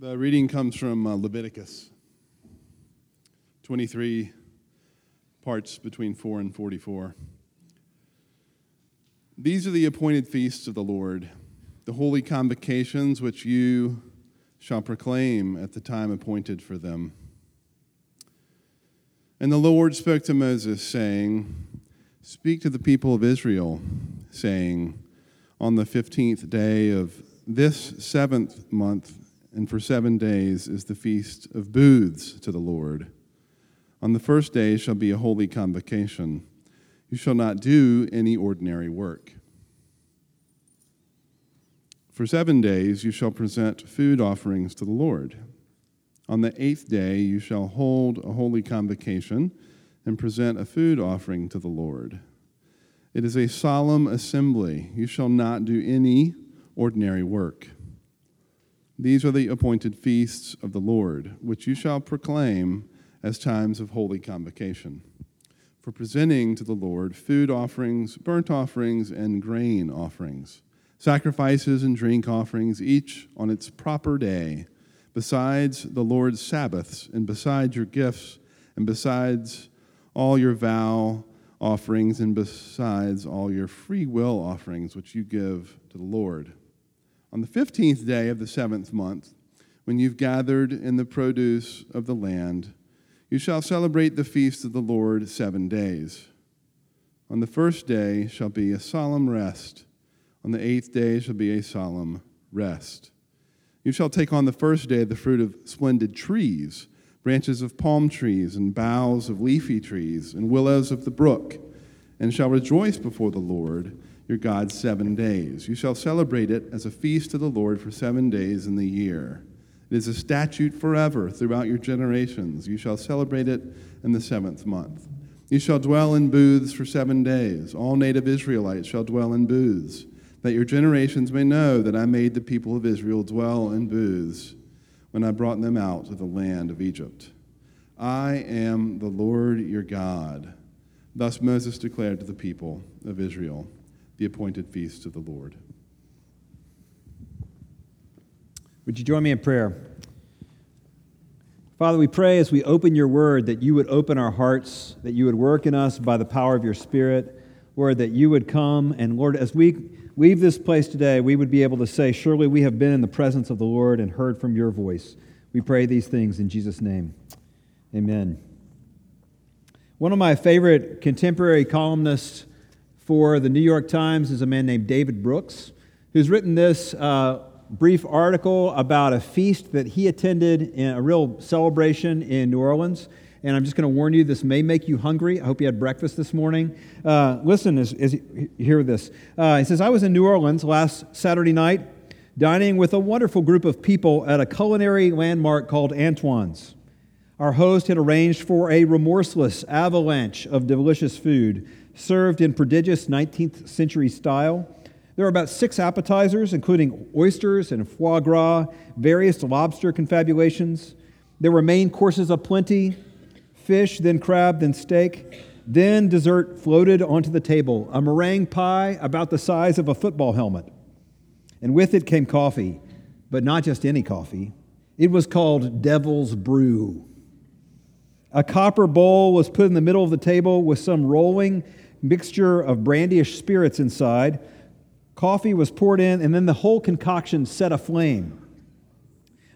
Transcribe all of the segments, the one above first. The reading comes from Leviticus 23, parts between 4 and 44. These are the appointed feasts of the Lord, the holy convocations which you shall proclaim at the time appointed for them. And the Lord spoke to Moses, saying, Speak to the people of Israel, saying, On the 15th day of this 7th month, and for 7 days is the feast of booths to the Lord. On the first day shall be a holy convocation. You shall not do any ordinary work. For 7 days you shall present food offerings to the Lord. On the 8th day you shall hold a holy convocation and present a food offering to the Lord. It is a solemn assembly. You shall not do any ordinary work. These are the appointed feasts of the Lord, which you shall proclaim as times of holy convocation, for presenting to the Lord food offerings, burnt offerings, and grain offerings, sacrifices and drink offerings, each on its proper day, besides the Lord's Sabbaths, and besides your gifts, and besides all your vow offerings, and besides all your free will offerings, which you give to the Lord. On the 15th day of the 7th month, when you've gathered in the produce of the land, you shall celebrate the feast of the Lord 7 days. On the first day shall be a solemn rest. On the 8th day shall be a solemn rest. You shall take on the first day the fruit of splendid trees, branches of palm trees and boughs of leafy trees and willows of the brook, and shall rejoice before the Lord your God 7 days. You shall celebrate it as a feast to the Lord for 7 days in the year. It is a statute forever throughout your generations. You shall celebrate it in the 7th month. You shall dwell in booths for 7 days. All native Israelites shall dwell in booths, that your generations may know that I made the people of Israel dwell in booths when I brought them out of the land of Egypt. I am the Lord your God. Thus Moses declared to the people of Israel the appointed feast of the Lord. Would you join me in prayer? Father, we pray as we open your word that you would open our hearts, that you would work in us by the power of your Spirit, Lord, that you would come. And Lord, as we leave this place today, we would be able to say, surely we have been in the presence of the Lord and heard from your voice. We pray these things in Jesus' name. Amen. One of my favorite contemporary columnists for the New York Times is a man named David Brooks, who's written this brief article about a feast that he attended, in a real celebration in New Orleans. And I'm just going to warn you, this may make you hungry. I hope you had breakfast this morning. Listen as you hear this. He says, I was in New Orleans last Saturday night, dining with a wonderful group of people at a culinary landmark called Antoine's. Our host had arranged for a remorseless avalanche of delicious food, served in prodigious 19th century style. There were about 6 appetizers, including oysters and foie gras, various lobster confabulations. There were main courses aplenty, fish, then crab, then steak. Then dessert floated onto the table, a meringue pie about the size of a football helmet. And with it came coffee, but not just any coffee. It was called Devil's Brew. A copper bowl was put in the middle of the table with some rolling mixture of brandyish spirits inside. Coffee was poured in, and then the whole concoction set aflame.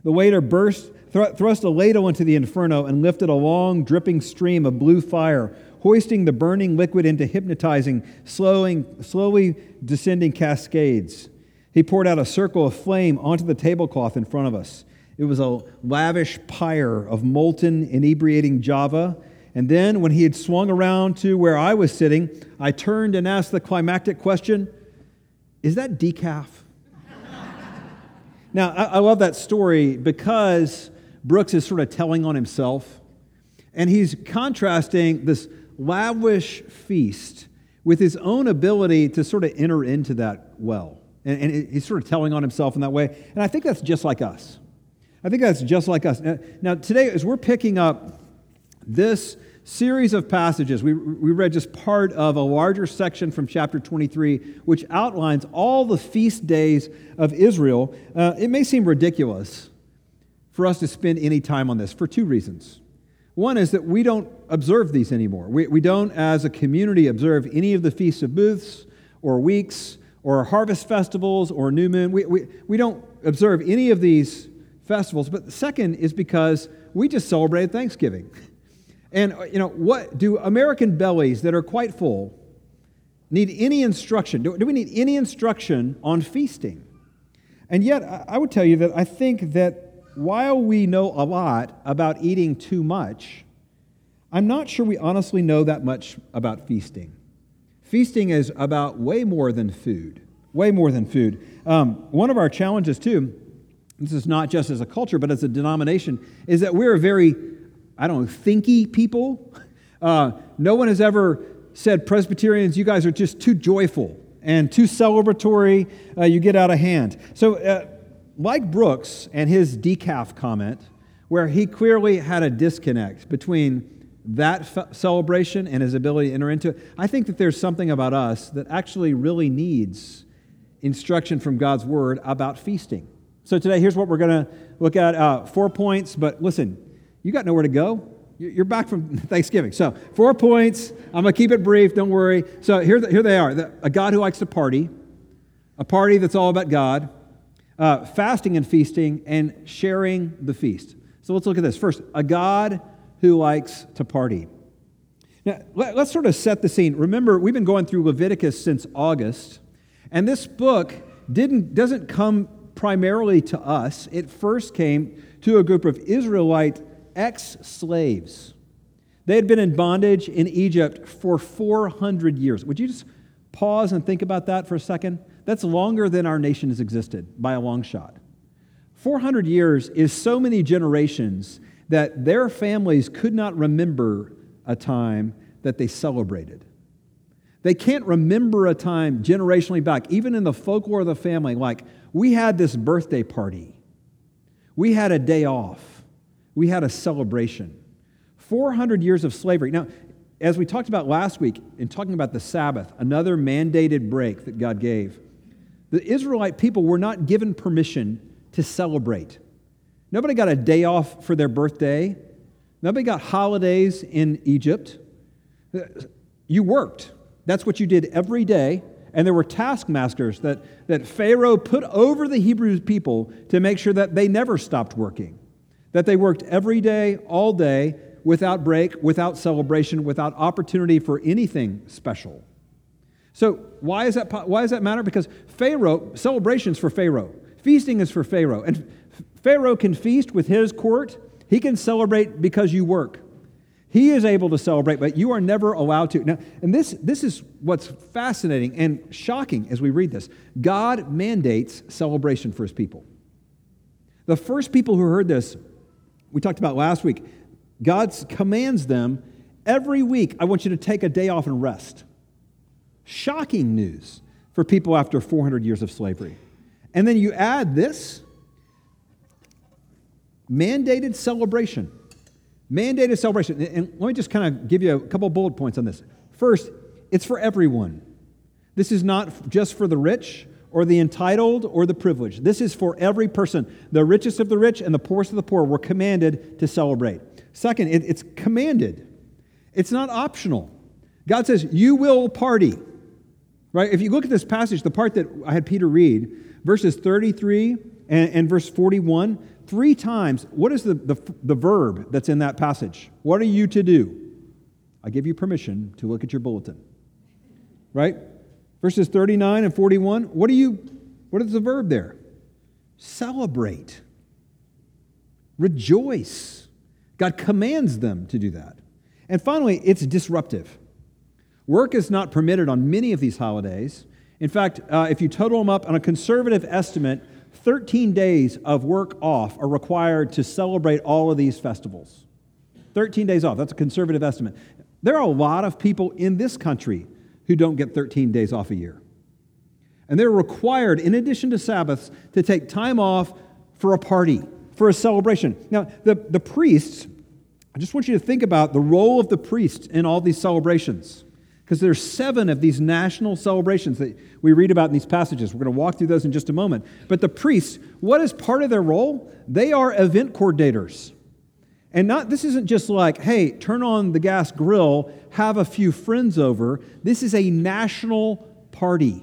The waiter thrust a ladle into the inferno and lifted a long, dripping stream of blue fire, hoisting the burning liquid into hypnotizing, slowly descending cascades. He poured out a circle of flame onto the tablecloth in front of us. It was a lavish pyre of molten, inebriating java. And then, when he had swung around to where I was sitting, I turned and asked the climactic question, is that decaf? Now, I love that story because Brooks is sort of telling on himself. And he's contrasting this lavish feast with his own ability to sort of enter into that well. And he's sort of telling on himself in that way. And I think that's just like us. Now, today, as we're picking up this series of passages, we read just part of a larger section from chapter 23, which outlines all the feast days of Israel. It may seem ridiculous, for us to spend any time on this for two reasons. One is that we don't observe these anymore. We don't, as a community, observe any of the Feasts of Booths or Weeks or Harvest Festivals or New Moon. We don't observe any of these festivals. But the second is because we just celebrated Thanksgiving. And, you know, what do American bellies that are quite full need any instruction? Do we need any instruction on feasting? And yet, I would tell you that I think that while we know a lot about eating too much, I'm not sure we honestly know that much about feasting. Feasting is about way more than food, way more than food. One of our challenges, too, this is not just as a culture, but as a denomination, is that we're a very, thinky people. No one has ever said, Presbyterians, you guys are just too joyful and too celebratory, you get out of hand. So, like Brooks and his decaf comment, where he clearly had a disconnect between that celebration and his ability to enter into it, I think that there's something about us that actually really needs instruction from God's Word about feasting. So today, here's what we're going to look at, 4 points, but listen, you got nowhere to go. You're back from Thanksgiving. So 4 points, I'm going to keep it brief, don't worry. So here they are, a God who likes to party, a party that's all about God, fasting and feasting, and sharing the feast. So let's look at this. First, a God who likes to party. Now, let's sort of set the scene. Remember, we've been going through Leviticus since August, and this book doesn't come primarily to us. It first came to a group of Israelite ex-slaves. They had been in bondage in Egypt for 400 years. Would you just pause and think about that for a second? That's longer than our nation has existed by a long shot. 400 years is so many generations that their families could not remember a time that they celebrated. They can't remember a time generationally back, even in the folklore of the family, like, we had this birthday party. We had a day off. We had a celebration. 400 years of slavery. Now, as we talked about last week in talking about the Sabbath, another mandated break that God gave, the Israelite people were not given permission to celebrate. Nobody got a day off for their birthday. Nobody got holidays in Egypt. You worked. That's what you did every day. And there were taskmasters that Pharaoh put over the Hebrew people to make sure that they never stopped working, that they worked every day, all day, without break, without celebration, without opportunity for anything special. So why does that matter? Because Pharaoh, celebration's for Pharaoh. Feasting is for Pharaoh. And Pharaoh can feast with his court. He can celebrate because you work. He is able to celebrate, but you are never allowed to. Now, and this is what's fascinating and shocking as we read this. God mandates celebration for his people. The first people who heard this, we talked about last week, God commands them every week, I want you to take a day off and rest. Shocking news for people after 400 years of slavery. And then you add this mandated celebration. Mandated celebration. And let me just kind of give you a couple bullet points on this. First, it's for everyone. This is not just for the rich or the entitled or the privileged. This is for every person. The richest of the rich and the poorest of the poor were commanded to celebrate. Second, it's commanded. It's not optional. God says, you will party. Right? If you look at this passage, the part that I had Peter read, verses 33 and verse 41, three times, what is the verb that's in that passage? What are you to do? I give you permission to look at your bulletin. Right? Verses 39 and 41, what is the verb there? Celebrate. Rejoice. God commands them to do that. And finally, it's disruptive. Work is not permitted on many of these holidays. In fact, if you total them up on a conservative estimate, 13 days of work off are required to celebrate all of these festivals. 13 days off, that's a conservative estimate. There are a lot of people in this country who don't get 13 days off a year. And they're required, in addition to Sabbaths, to take time off for a party, for a celebration. Now, the priests, I just want you to think about the role of the priests in all these celebrations. Because there's 7 of these national celebrations that we read about in these passages. We're going to walk through those in just a moment. But the priests, what is part of their role? They are event coordinators. And not this isn't just like, hey, turn on the gas grill, have a few friends over. This is a national party.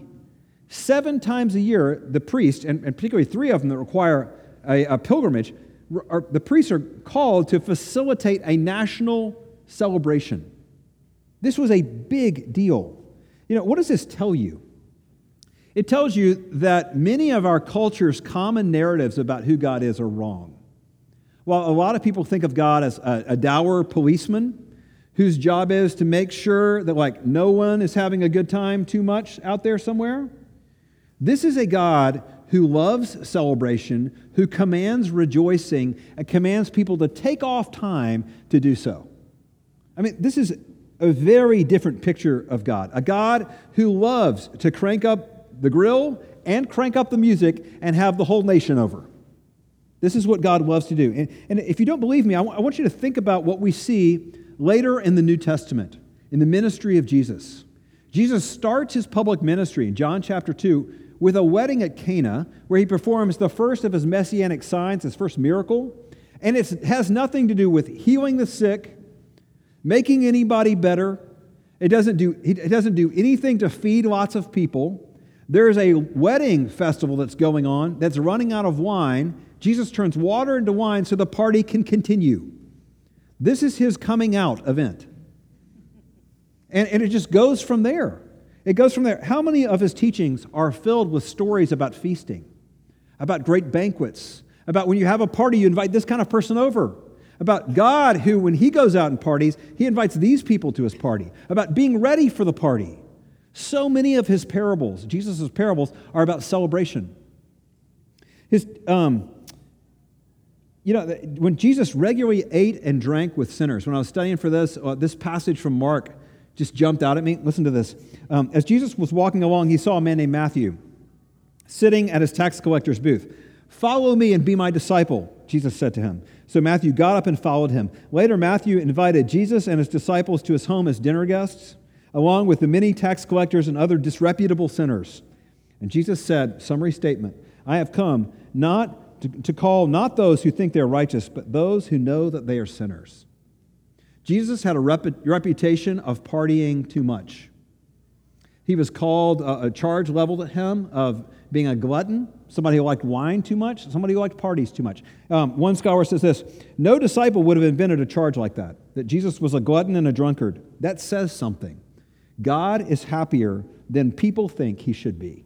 7 times a year, the priests, and particularly 3 of them that require a pilgrimage, the priests are called to facilitate a national celebration. This was a big deal. You know, what does this tell you? It tells you that many of our culture's common narratives about who God is are wrong. While a lot of people think of God as a dour policeman whose job is to make sure that, like, no one is having a good time too much out there somewhere, this is a God who loves celebration, who commands rejoicing, and commands people to take off time to do so. I mean, this is a very different picture of God. A God who loves to crank up the grill and crank up the music and have the whole nation over. This is what God loves to do. And if you don't believe me, I want you to think about what we see later in the New Testament, in the ministry of Jesus. Jesus starts his public ministry in John chapter 2 with a wedding at Cana where he performs the first of his messianic signs, his first miracle. And it has nothing to do with healing the sick, making anybody better. It doesn't do anything to feed lots of people. There's a wedding festival that's going on that's running out of wine. Jesus turns water into wine so the party can continue. This is his coming out event. And it just goes from there. It goes from there. How many of his teachings are filled with stories about feasting, about great banquets, about when you have a party, you invite this kind of person over? About God who, when he goes out and parties, he invites these people to his party. About being ready for the party. So many of his parables, Jesus' parables, are about celebration. When Jesus regularly ate and drank with sinners, when I was studying for this, this passage from Mark just jumped out at me. Listen to this. As Jesus was walking along, he saw a man named Matthew sitting at his tax collector's booth. "Follow me and be my disciple," Jesus said to him. So Matthew got up and followed him. Later, Matthew invited Jesus and his disciples to his home as dinner guests, along with the many tax collectors and other disreputable sinners. And Jesus said, summary statement, "I have come not to call not those who think they are righteous, but those who know that they are sinners." Jesus had a reputation of partying too much. He was called a charge leveled at him of being a glutton, somebody who liked wine too much, somebody who liked parties too much. One scholar says this, "No disciple would have invented a charge like that Jesus was a glutton and a drunkard. That says something. God is happier than people think he should be."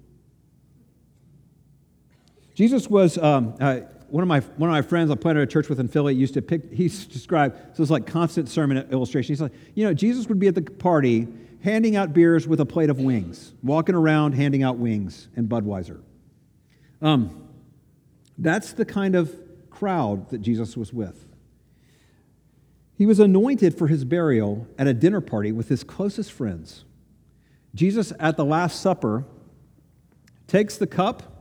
Jesus was, one of my friends I planted a church with in Philly used to pick, he's described, so it's like constant sermon illustration. He's like, Jesus would be at the party handing out beers with a plate of wings, walking around handing out wings and Budweiser. That's the kind of crowd that Jesus was with. He was anointed for his burial at a dinner party with his closest friends. Jesus, at the Last Supper, takes the cup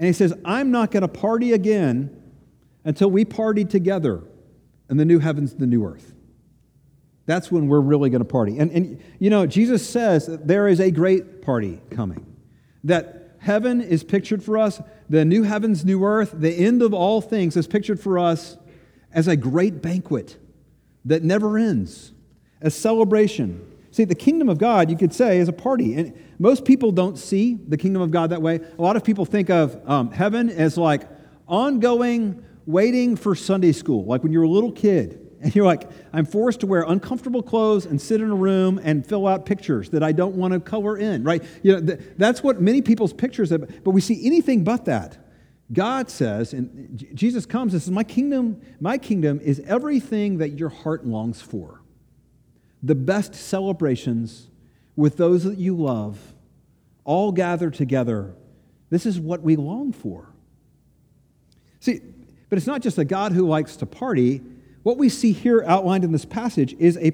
and he says, "I'm not going to party again until we party together in the new heavens and the new earth." That's when we're really going to party. And Jesus says that there is a great party coming. That heaven is pictured for us, the new heavens, new earth, the end of all things is pictured for us as a great banquet that never ends, a celebration. See, the kingdom of God, you could say, is a party. And most people don't see the kingdom of God that way. A lot of people think of heaven as like ongoing waiting for Sunday school, like when you were a little kid. And you're like, I'm forced to wear uncomfortable clothes and sit in a room and fill out pictures that I don't want to color in, right? That's what many people's pictures of, but we see anything but that. God says, and Jesus comes and says, my kingdom is everything that your heart longs for. The best celebrations with those that you love, all gathered together. This is what we long for. See, but it's not just a God who likes to party. What we see here outlined in this passage is a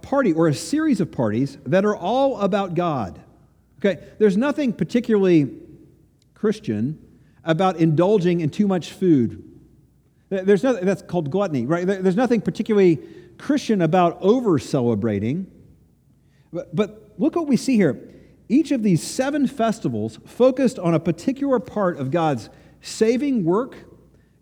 party or a series of parties that are all about God. Okay, there's nothing particularly Christian about indulging in too much food. There's nothing that's called gluttony, right? There's nothing particularly Christian about over-celebrating. But look what we see here. Each of these seven festivals focused on a particular part of God's saving work,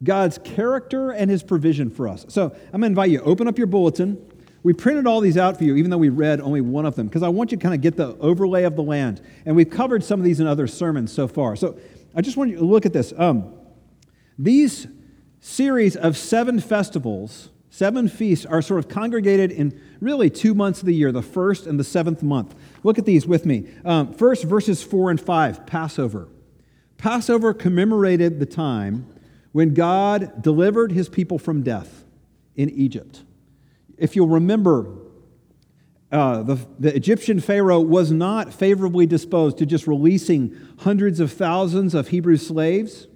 God's character, and his provision for us. So I'm going to invite you, open up your bulletin. We printed all these out for you, even though we read only one of them, because I want you to kind of get the overlay of the land. And we've covered some of these in other sermons so far. So I just want you to look at this. These series of seven festivals, seven feasts, are sort of congregated in really 2 months of the year, the first and the seventh month. Look at these with me. First, verses 4 and 5, Passover. Passover commemorated the time when God delivered his people from death in Egypt. If you'll remember, the Egyptian Pharaoh was not favorably disposed to just releasing hundreds of thousands of Hebrew slaves,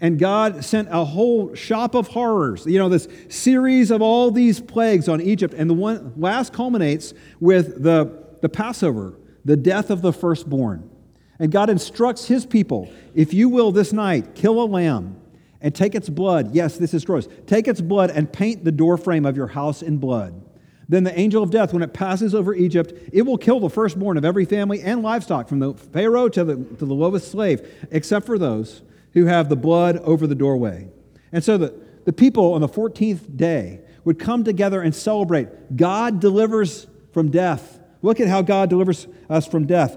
and God sent a whole shop of horrors, this series of all these plagues on Egypt, and the one last culminates with the Passover, the death of the firstborn. And God instructs his people, if you will this night kill a lamb, and take its blood, yes, this is gross, take its blood and paint the doorframe of your house in blood. Then the angel of death, when it passes over Egypt, it will kill the firstborn of every family and livestock, from the Pharaoh to the lowest slave, except for those who have the blood over the doorway. And so the people on the 14th day would come together and celebrate. God delivers from death. Look at how God delivers us from death.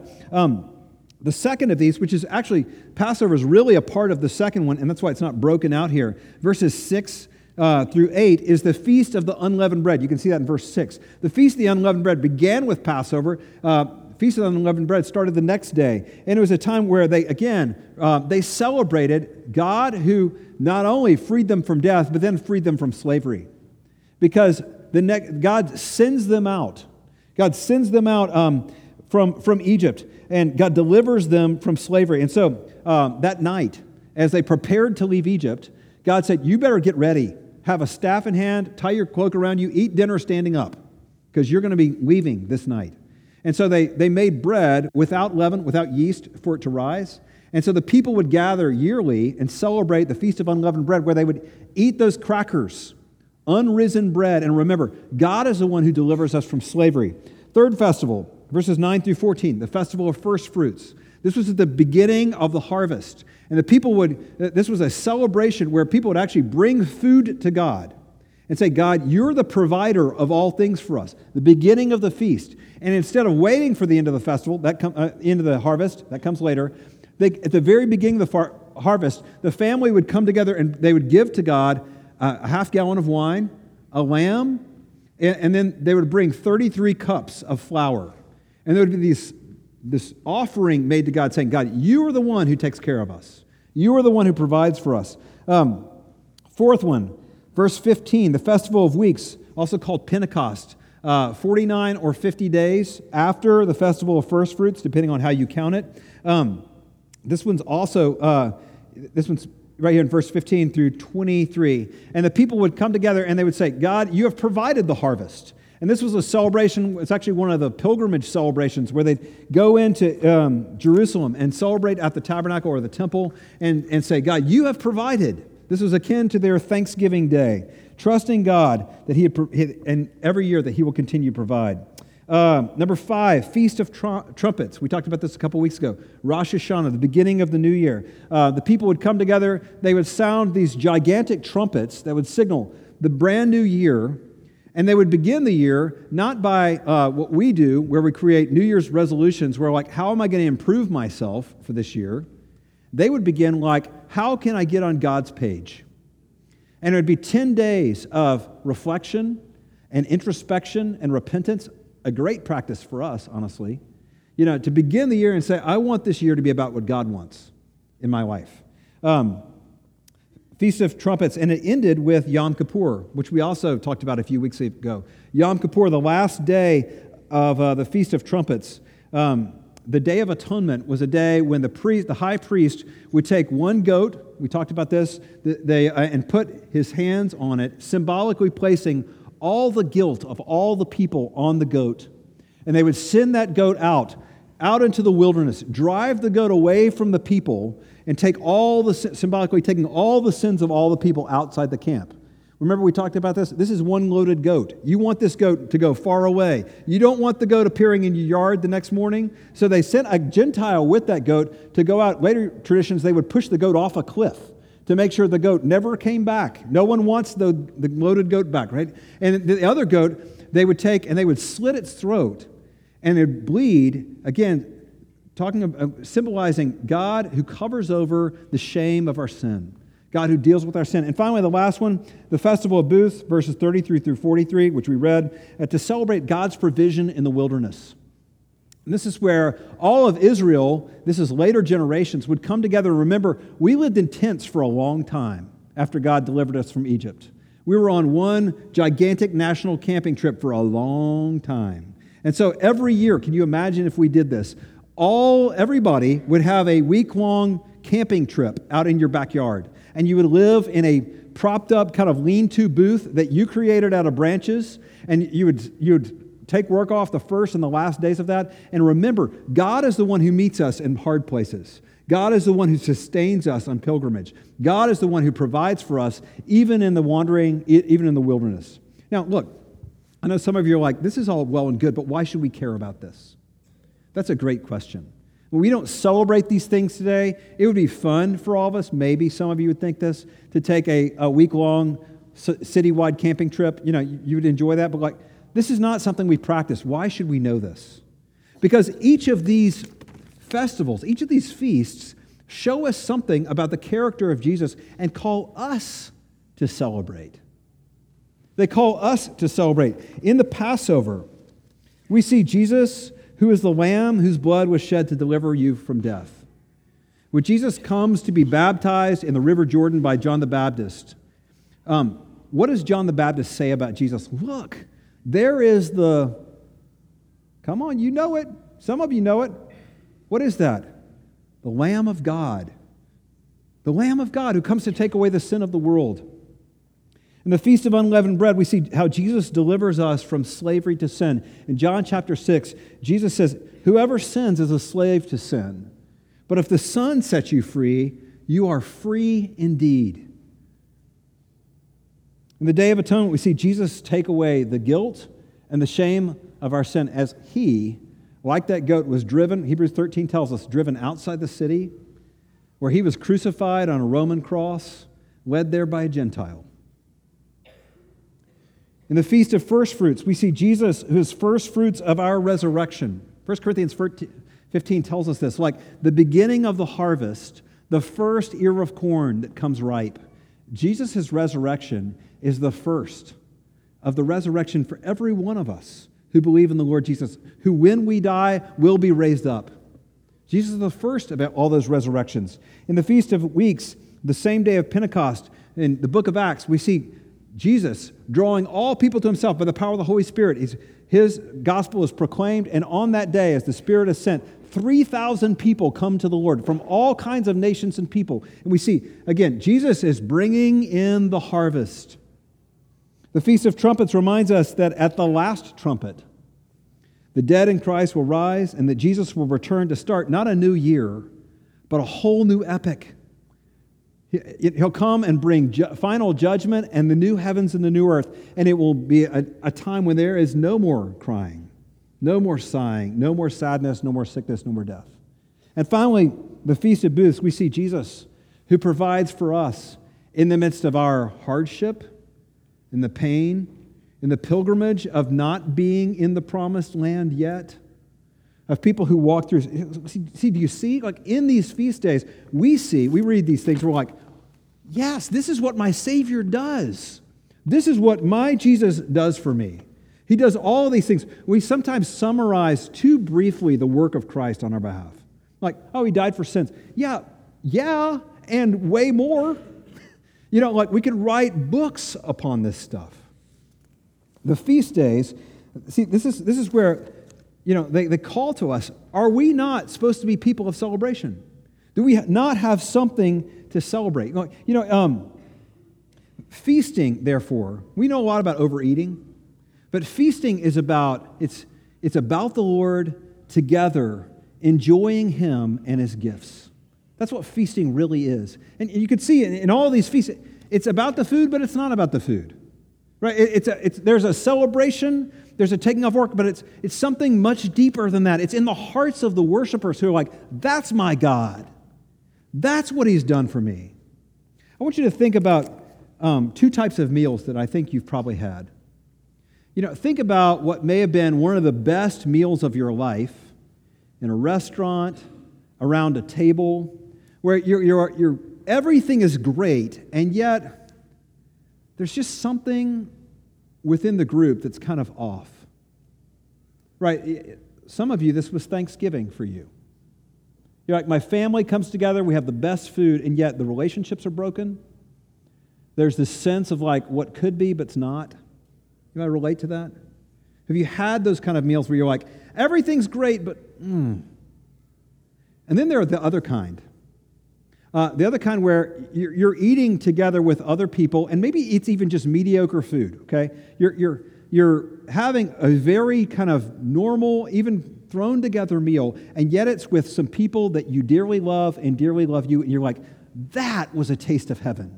The second of these, which is actually, Passover is really a part of the second one, and that's why it's not broken out here. Verses 6 through 8 is the Feast of the Unleavened Bread. You can see that in verse 6. The Feast of the Unleavened Bread began with Passover. Feast of the Unleavened Bread started the next day. And it was a time where they celebrated God, who not only freed them from death, but then freed them from slavery. Because God sends them out. God sends them out from Egypt, and God delivers them from slavery. And so that night, as they prepared to leave Egypt, God said, you better get ready, have a staff in hand, tie your cloak around you, eat dinner standing up, because you're going to be leaving this night. And so they made bread without leaven, without yeast, for it to rise. And so the people would gather yearly and celebrate the Feast of Unleavened Bread, where they would eat those crackers, unrisen bread, and remember, God is the one who delivers us from slavery. Third festival, verses 9 through 14, the festival of first fruits. This was at the beginning of the harvest. And this was a celebration where people would actually bring food to God and say, God, you're the provider of all things for us, the beginning of the feast. And instead of waiting for the end of the festival, end of the harvest, that comes later, at the very beginning of the harvest, the family would come together and they would give to God a half gallon of wine, a lamb, and then they would bring 33 cups of flour. And there would be this offering made to God saying, God, you are the one who takes care of us. You are the one who provides for us. Fourth one, verse 15, the Festival of Weeks, also called Pentecost, 49 or 50 days after the Festival of First Fruits, depending on how you count it. This one's right here in verse 15 through 23. And the people would come together and they would say, God, you have provided the harvest. And this was a celebration, it's actually one of the pilgrimage celebrations where they'd go into Jerusalem and celebrate at the tabernacle or the temple and say, God, you have provided. This was akin to their Thanksgiving Day, trusting God that He had, and every year that He will continue to provide. Number 5, Feast of Trumpets. We talked about this a couple weeks ago. Rosh Hashanah, the beginning of the new year. The people would come together, they would sound these gigantic trumpets that would signal the brand new year. And they would begin the year not by what we do, where we create New Year's resolutions, where like, how am I going to improve myself for this year? They would begin like, how can I get on God's page? And it would be 10 days of reflection and introspection and repentance, a great practice for us, honestly, to begin the year and say, I want this year to be about what God wants in my life. Feast of Trumpets, and it ended with Yom Kippur, which we also talked about a few weeks ago. Yom Kippur, the last day of the Feast of Trumpets. The Day of Atonement was a day when the high priest would take one goat, we talked about this, and put his hands on it, symbolically placing all the guilt of all the people on the goat. And they would send that goat out into the wilderness, drive the goat away from the people, and symbolically taking all the sins of all the people outside the camp, Remember we talked about this? This is one loaded goat. You want this goat to go far away. You don't want the goat appearing in your yard the next morning. So they sent a Gentile with that goat to go out. Later traditions, they would push the goat off a cliff to make sure the goat never came back. No one wants the loaded goat back, right? And the other goat, they would take and they would slit its throat and it would bleed. Again, talking about, symbolizing God who covers over the shame of our sin. God who deals with our sin. And finally, the last one, the Festival of Booths, verses 33 through 43, which we read, to celebrate God's provision in the wilderness. And this is where all of Israel, this is later generations, would come together. Remember, we lived in tents for a long time after God delivered us from Egypt. We were on one gigantic national camping trip for a long time. And so every year, can you imagine if we did this? Everybody would have a week-long camping trip out in your backyard. And you would live in a propped-up kind of lean-to booth that you created out of branches, and you would take work off the first and the last days of that. And remember, God is the one who meets us in hard places. God is the one who sustains us on pilgrimage. God is the one who provides for us, even in the wandering, even in the wilderness. Now, look, I know some of you are like, this is all well and good, but why should we care about this? That's a great question. When we don't celebrate these things today, it would be fun for all of us, maybe some of you would think this, to take a week-long citywide camping trip. You know, you would enjoy that, but like, this is not something we practice. Why should we know this? Because each of these festivals, each of these feasts, show us something about the character of Jesus and call us to celebrate. They call us to celebrate. In the Passover, we see Jesus, who is the Lamb whose blood was shed to deliver you from death. When Jesus comes to be baptized in the River Jordan by John the Baptist, what does John the Baptist say about Jesus? Look, there is the... Come on, you know it. Some of you know it. What is that? The Lamb of God. The Lamb of God who comes to take away the sin of the world. In the Feast of Unleavened Bread, we see how Jesus delivers us from slavery to sin. In John chapter 6, Jesus says, "Whoever sins is a slave to sin. But if the Son sets you free, you are free indeed." In the Day of Atonement, we see Jesus take away the guilt and the shame of our sin as he, like that goat, was driven, Hebrews 13 tells us, driven outside the city, where he was crucified on a Roman cross, led there by a Gentile. In the Feast of First Fruits, we see Jesus, who is first fruits of our resurrection. 1 Corinthians 15 tells us this, like the beginning of the harvest, the first ear of corn that comes ripe. Jesus' resurrection is the first of the resurrection for every one of us who believe in the Lord Jesus, who when we die will be raised up. Jesus is the first about all those resurrections. In the Feast of Weeks, the same day of Pentecost, in the book of Acts, we see Jesus drawing all people to himself by the power of the Holy Spirit. His gospel is proclaimed, and on that day, as the Spirit is sent, 3,000 people come to the Lord from all kinds of nations and people. And we see, again, Jesus is bringing in the harvest. The Feast of Trumpets reminds us that at the last trumpet, the dead in Christ will rise and that Jesus will return to start not a new year, but a whole new epoch. He'll come and bring final judgment and the new heavens and the new earth, and it will be a time when there is no more crying, no more sighing, no more sadness, no more sickness, no more death. And finally, the Feast of Booths, we see Jesus who provides for us in the midst of our hardship, in the pain, in the pilgrimage of not being in the promised land yet, of people who walk through. See, do you see? Like in these feast days, we read these things, we're like, yes, this is what my Savior does. This is what my Jesus does for me. He does all these things. We sometimes summarize too briefly the work of Christ on our behalf. Like, oh, he died for sins. Yeah, and way more. You know, like we could write books upon this stuff. The feast days, see, this is where... You know, they call to us, are we not supposed to be people of celebration? Do we not have something to celebrate? You know, feasting, therefore, we know a lot about overeating, but feasting is about, it's about the Lord together, enjoying Him and His gifts. That's what feasting really is. And you can see in all these feasts, It's about the food, but it's not about the food. Right? There's a celebration, there's a taking off work, but it's something much deeper than that. It's in the hearts of the worshipers who are like, that's my God. That's what he's done for me. I want you to think about two types of meals that I think you've probably had. You know, think about what may have been one of the best meals of your life in a restaurant, around a table, where you're everything is great, and yet there's just something within the group that's kind of off. Right? Some of you, this was Thanksgiving for you. You're like, my family comes together, we have the best food, and yet the relationships are broken. There's this sense of like what could be but's not. You might relate to that. Have you had those kind of meals where you're like, everything's great, but And then there are the other kind. The other kind where you're eating together with other people, and maybe it's even just mediocre food, okay? You're having a very kind of normal, even thrown together meal, and yet it's with some people that you dearly love you, and you're like, that was a taste of heaven.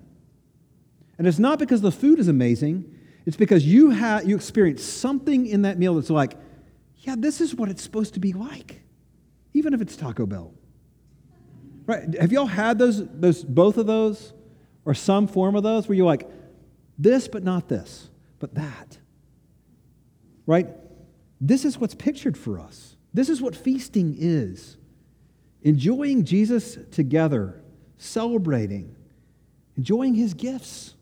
And it's not because the food is amazing, it's because you experience something in that meal that's like, yeah, this is what it's supposed to be like, even if it's Taco Bell. Right? Have y'all had those both of those or some form of those where you're like, this but not this, but that? Right? This is what's pictured for us. This is what feasting is. Enjoying Jesus together, celebrating, enjoying his gifts.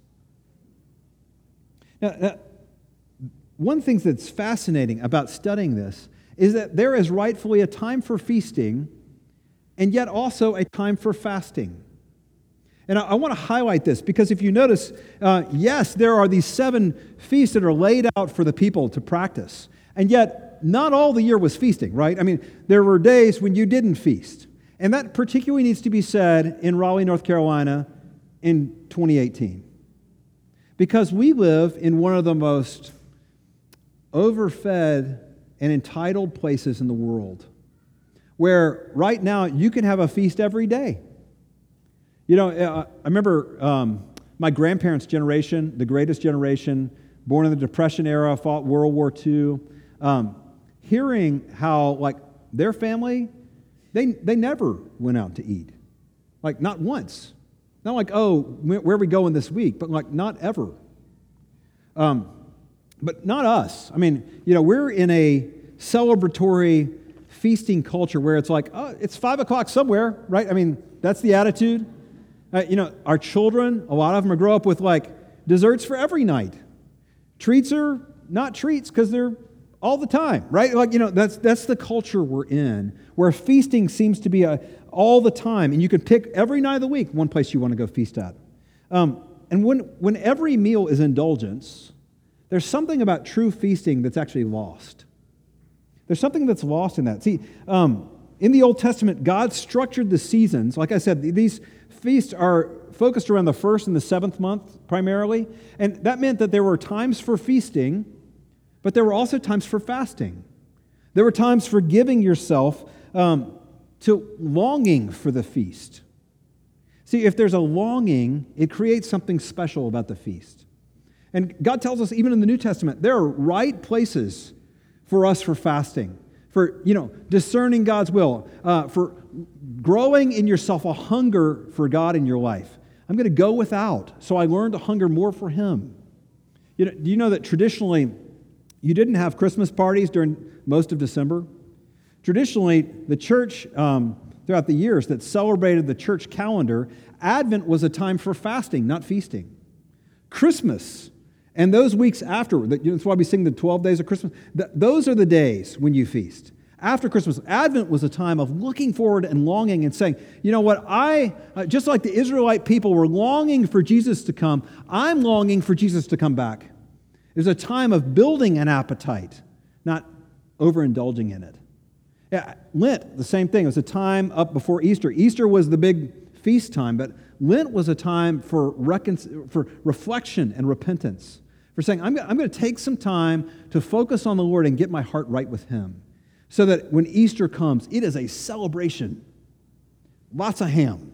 Now, one thing that's fascinating about studying this is that there is rightfully a time for feasting and yet also a time for fasting. And I want to highlight this because if you notice, yes, there are these 7 feasts that are laid out for the people to practice. And yet, not all the year was feasting, right? I mean, there were days when you didn't feast. And that particularly needs to be said in Raleigh, North Carolina in 2018. Because we live in one of the most overfed and entitled places in the world, where right now you can have a feast every day. You know, I remember my grandparents' generation, the greatest generation, born in the Depression era, fought World War II, hearing how, like, their family, they never went out to eat. Like, not once. Not like, oh, where are we going this week? But, like, not ever. But not us. I mean, you know, we're in a celebratory feasting culture where it's like, oh, it's 5 o'clock somewhere, right? I mean, that's the attitude. You know, our children, a lot of them grow up with like desserts for every night. Treats are not treats because they're all the time, right? Like, you know, that's the culture we're in, where feasting seems to be all the time, and you can pick every night of the week one place you want to go feast at. And when every meal is indulgence, there's something about true feasting that's actually lost. There's something that's lost in that. See, in the Old Testament, God structured the seasons. Like I said, these feasts are focused around the 1st and the 7th month primarily, and that meant that there were times for feasting, but there were also times for fasting. There were times for giving yourself to longing for the feast. See, if there's a longing, it creates something special about the feast. And God tells us, even in the New Testament, there are right places for us for fasting, for, you know, discerning God's will, for growing in yourself a hunger for God in your life. I'm going to go without, so I learn to hunger more for Him. You know, do you know that traditionally you didn't have Christmas parties during most of December? Traditionally, the church, throughout the years that celebrated the church calendar, Advent was a time for fasting, not feasting. Christmas and those weeks after, that's why we sing the 12 days of Christmas. Those are the days when you feast. After Christmas, Advent was a time of looking forward and longing and saying, you know what, I just like the Israelite people were longing for Jesus to come, I'm longing for Jesus to come back. It was a time of building an appetite, not overindulging in it. Yeah, Lent, the same thing. It was a time up before Easter. Easter was the big feast time, but Lent was a time for reflection and repentance. For saying, I'm going to take some time to focus on the Lord and get my heart right with Him. So that when Easter comes, it is a celebration. Lots of ham,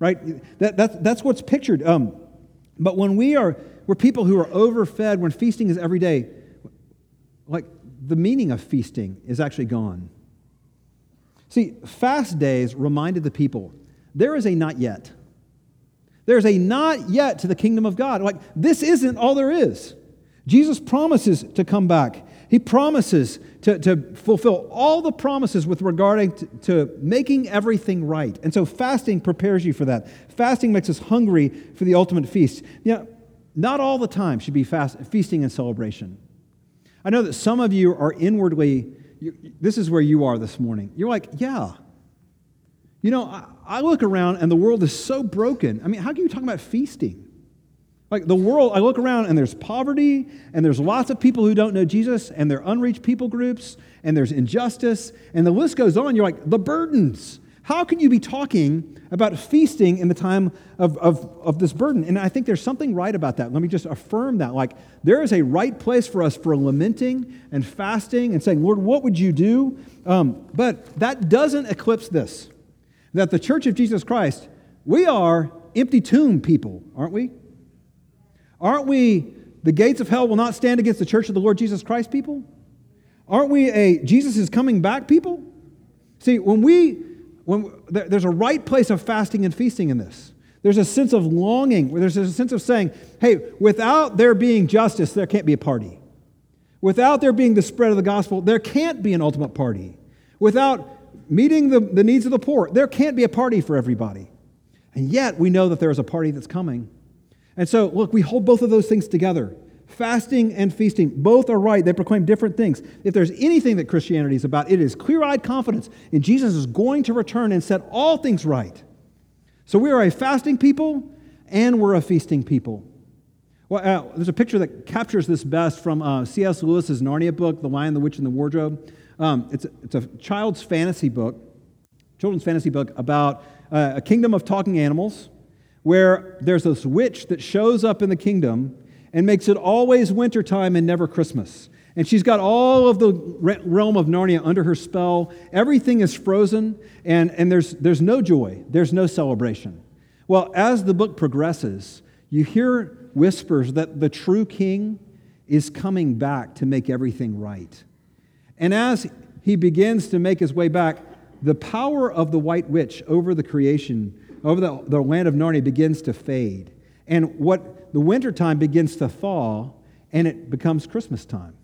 right? That's what's pictured. But when we're people who are overfed, when feasting is every day, like the meaning of feasting is actually gone. See, fast days reminded the people, there is a not yet. There's a not yet to the kingdom of God. Like, this isn't all there is. Jesus promises to come back. He promises to fulfill all the promises with regarding to making everything right. And so fasting prepares you for that. Fasting makes us hungry for the ultimate feast. You know, not all the time should be feasting and celebration. I know that some of you are inwardly, this is where you are this morning. You're like, yeah. You know, I look around and the world is so broken. I mean, how can you talk about feasting? Like the world, I look around and there's poverty and there's lots of people who don't know Jesus and they're unreached people groups and there's injustice and the list goes on. You're like, the burdens. How can you be talking about feasting in the time of this burden? And I think there's something right about that. Let me just affirm that. Like there is a right place for us for lamenting and fasting and saying, Lord, what would you do? But that doesn't eclipse this, that the Church of Jesus Christ, we are empty tomb people, aren't we? Aren't we the gates of hell will not stand against the church of the Lord Jesus Christ people? Aren't we a Jesus is coming back people? See, when there's a right place of fasting and feasting in this. There's a sense of longing, where there's a sense of saying, hey, without there being justice, there can't be a party. Without there being the spread of the gospel, there can't be an ultimate party. Without meeting the needs of the poor, there can't be a party for everybody. And yet we know that there is a party that's coming. And so, look, we hold both of those things together. Fasting and feasting, both are right. They proclaim different things. If there's anything that Christianity is about, it is clear-eyed confidence in Jesus is going to return and set all things right. So we are a fasting people, and we're a feasting people. Well, there's a picture that captures this best from C.S. Lewis's Narnia book, The Lion, the Witch, and the Wardrobe. It's a children's fantasy book about a kingdom of talking animals, where there's this witch that shows up in the kingdom and makes it always wintertime and never Christmas. And she's got all of the realm of Narnia under her spell. Everything is frozen, and there's no joy. There's no celebration. Well, as the book progresses, you hear whispers that the true king is coming back to make everything right. And as he begins to make his way back, the power of the white witch over the creation, over the land of Narnia begins to fade. And what the wintertime begins to thaw, and it becomes Christmas time.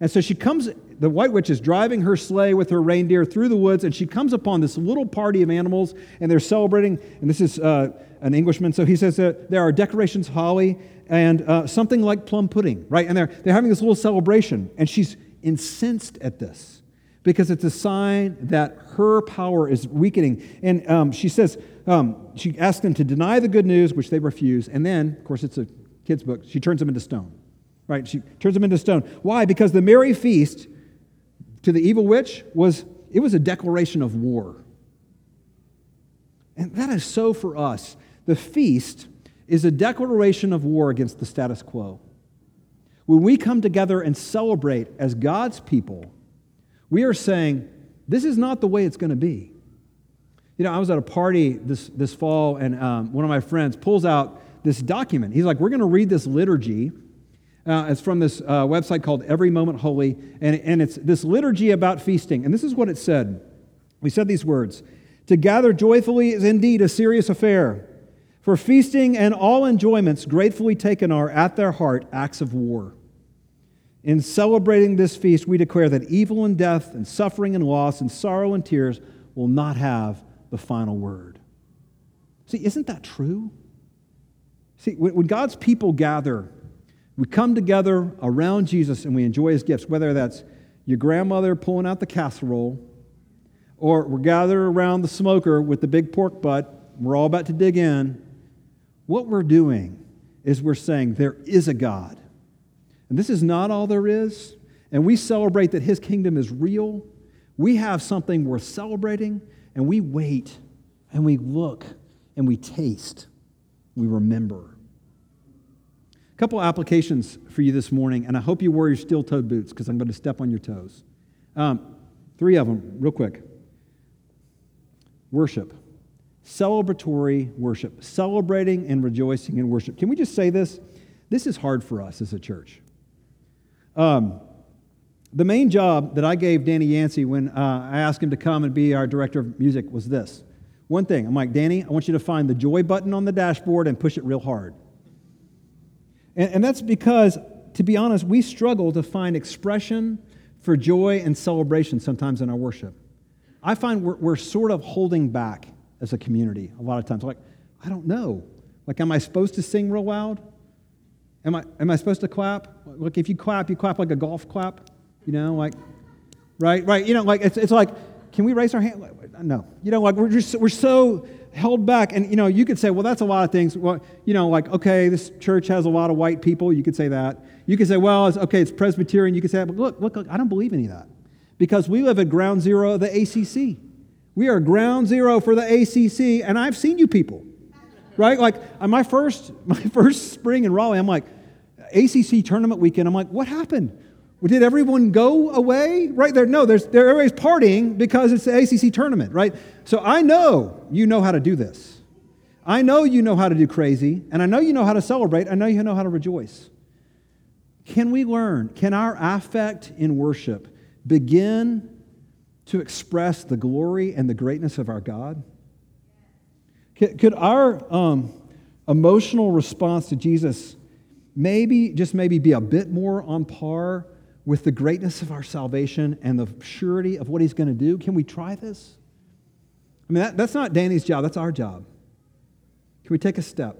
And so the White Witch is driving her sleigh with her reindeer through the woods, and she comes upon this little party of animals, and they're celebrating. And this is an Englishman, so he says that there are decorations, holly, and something like plum pudding, right? And they're having this little celebration, and she's incensed at this, because it's a sign that her power is weakening. And she says, she asks them to deny the good news, which they refuse. And then, of course, it's a kid's book. She turns them into stone, right? She turns them into stone. Why? Because the merry feast to the evil witch was a declaration of war. And that is so for us. The feast is a declaration of war against the status quo. When we come together and celebrate as God's people, we are saying, this is not the way it's going to be. You know, I was at a party this fall, and one of my friends pulls out this document. He's like, we're going to read this liturgy. It's from this website called Every Moment Holy, and it's this liturgy about feasting. And this is what it said. We said these words, "To gather joyfully is indeed a serious affair. For feasting and all enjoyments gratefully taken are at their heart acts of war. In celebrating this feast, we declare that evil and death and suffering and loss and sorrow and tears will not have the final word." See, isn't that true? See, when God's people gather, we come together around Jesus and we enjoy his gifts, whether that's your grandmother pulling out the casserole or we're gathered around the smoker with the big pork butt, we're all about to dig in. What we're doing is we're saying there is a God. And this is not all there is. And we celebrate that his kingdom is real. We have something worth celebrating. And we wait. And we look. And we taste. We remember. A couple applications for you this morning. And I hope you wore your steel-toed boots because I'm going to step on your toes. Three of them, real quick. Worship. Celebratory worship, celebrating and rejoicing in worship. Can we just say this? This is hard for us as a church. The main job that I gave Danny Yancey when I asked him to come and be our director of music was this. One thing, I'm like, Danny, I want you to find the joy button on the dashboard and push it real hard. And that's because, to be honest, we struggle to find expression for joy and celebration sometimes in our worship. I find we're sort of holding back as a community a lot of times. Like, I don't know. Like, am I supposed to sing real loud? Am I supposed to clap? Look, if you clap like a golf clap. You know, like, right. You know, like, it's like, can we raise our hand? No. You know, like, we're so held back. And, you know, you could say, well, that's a lot of things. Well, you know, like, okay, this church has a lot of white people. You could say that. You could say, well, it's Presbyterian. You could say that. But look, I don't believe any of that. Because we live at ground zero of the ACC. We are ground zero for the ACC, and I've seen you people, right? Like, my first spring in Raleigh, I'm like, ACC tournament weekend, I'm like, what happened? Did everyone go away? Right there, no, they're always partying because it's the ACC tournament, right? So I know you know how to do this. I know you know how to do crazy, and I know you know how to celebrate. I know you know how to rejoice. Can we learn? Can our affect in worship begin to express the glory and the greatness of our God? Could our emotional response to Jesus maybe, just maybe, be a bit more on par with the greatness of our salvation and the surety of what he's going to do? Can we try this? I mean, that's not Danny's job. That's our job. Can we take a step?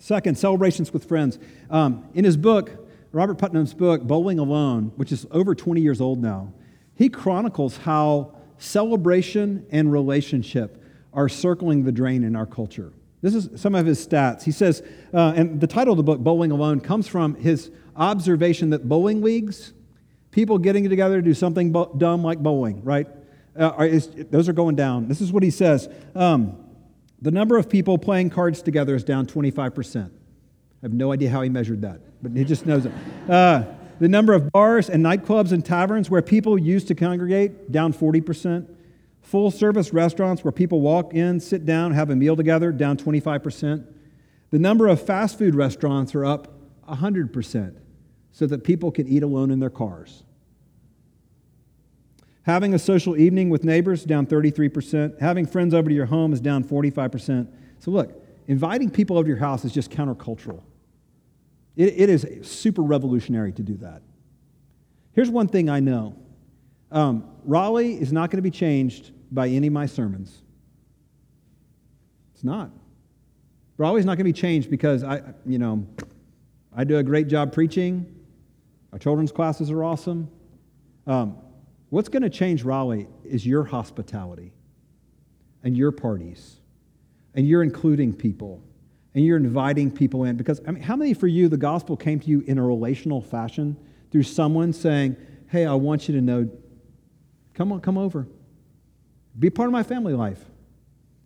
Second, celebrations with friends. In his book, Robert Putnam's book, Bowling Alone, which is over 20 years old now, he chronicles how celebration and relationship are circling the drain in our culture. This is some of his stats. He says, and the title of the book, Bowling Alone, comes from his observation that bowling leagues, people getting together to do something dumb like bowling, right? Those are going down. This is what he says. The number of people playing cards together is down 25%. I have no idea how he measured that, but he just knows it. The number of bars and nightclubs and taverns where people used to congregate, down 40%. Full-service restaurants where people walk in, sit down, have a meal together, down 25%. The number of fast food restaurants are up 100% so that people can eat alone in their cars. Having a social evening with neighbors, down 33%. Having friends over to your home is down 45%. So look, inviting people over to your house is just countercultural. It is super revolutionary to do that. Here's one thing I know. Raleigh is not going to be changed by any of my sermons. It's not. Raleigh's not going to be changed because I do a great job preaching. Our children's classes are awesome. What's going to change Raleigh is your hospitality and your parties and your including people. And you're inviting people in because, I mean, how many for you the gospel came to you in a relational fashion through someone saying, hey, I want you to know, come on, come over. Be part of my family life.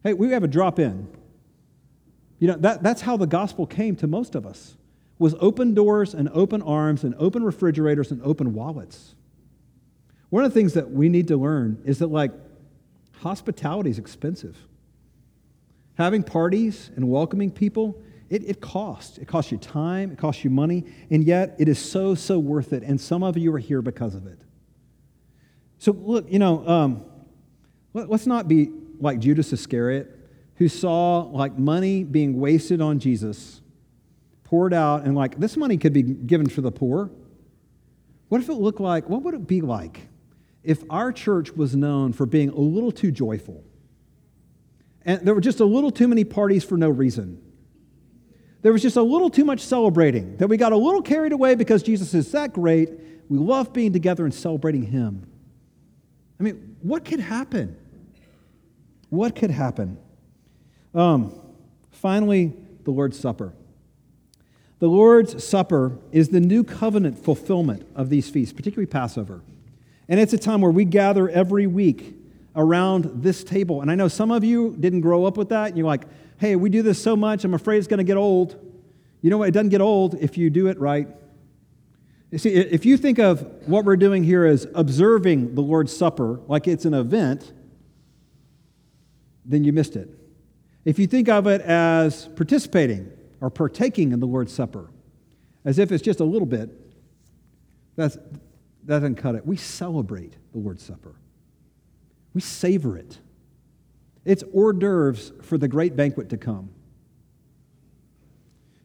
Hey, we have a drop-in. You know, that's how the gospel came to most of us, was open doors and open arms and open refrigerators and open wallets. One of the things that we need to learn is that, like, hospitality is expensive. Having parties and welcoming people, it costs. It costs you time, it costs you money, and yet it is so, so worth it. And some of you are here because of it. So look, let's not be like Judas Iscariot, who saw, like, money being wasted on Jesus, poured out, and like, this money could be given for the poor. What if it looked like, what would it be like if our church was known for being a little too joyful? And there were just a little too many parties for no reason. There was just a little too much celebrating, that we got a little carried away because Jesus is that great. We love being together and celebrating him. I mean, what could happen? What could happen? Finally, the Lord's Supper. The Lord's Supper is the new covenant fulfillment of these feasts, particularly Passover. And it's a time where we gather every week around this table. And I know some of you didn't grow up with that, and you're like, hey, we do this so much, I'm afraid it's going to get old. You know what? It doesn't get old if you do it right. You see, if you think of what we're doing here as observing the Lord's Supper like it's an event, then you missed it. If you think of it as participating or partaking in the Lord's Supper, as if it's just a little bit, that doesn't cut it. We celebrate the Lord's Supper. We savor it. It's hors d'oeuvres for the great banquet to come.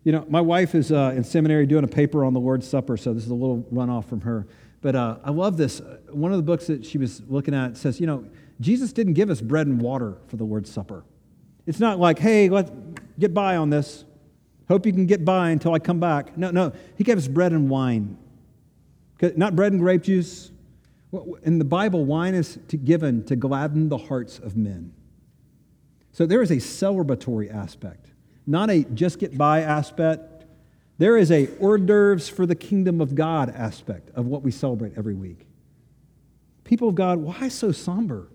You know, my wife is in seminary doing a paper on the Lord's Supper, so this is a little runoff from her. But I love this. One of the books that she was looking at says, you know, Jesus didn't give us bread and water for the Lord's Supper. It's not like, hey, let's get by on this. Hope you can get by until I come back. No. He gave us bread and wine. Not bread and grape juice. In the Bible, wine is given to gladden the hearts of men. So there is a celebratory aspect, not a just-get-by aspect. There is a hors d'oeuvres for the kingdom of God aspect of what we celebrate every week. People of God, why so somber?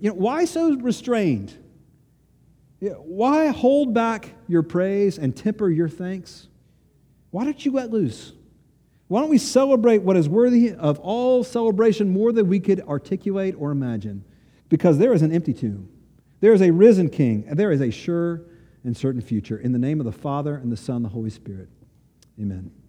You know, why so restrained? Why hold back your praise and temper your thanks? Why don't you let loose? Why don't we celebrate what is worthy of all celebration more than we could articulate or imagine? Because there is an empty tomb. There is a risen King, and there is a sure and certain future. In the name of the Father, and the Son, and the Holy Spirit. Amen.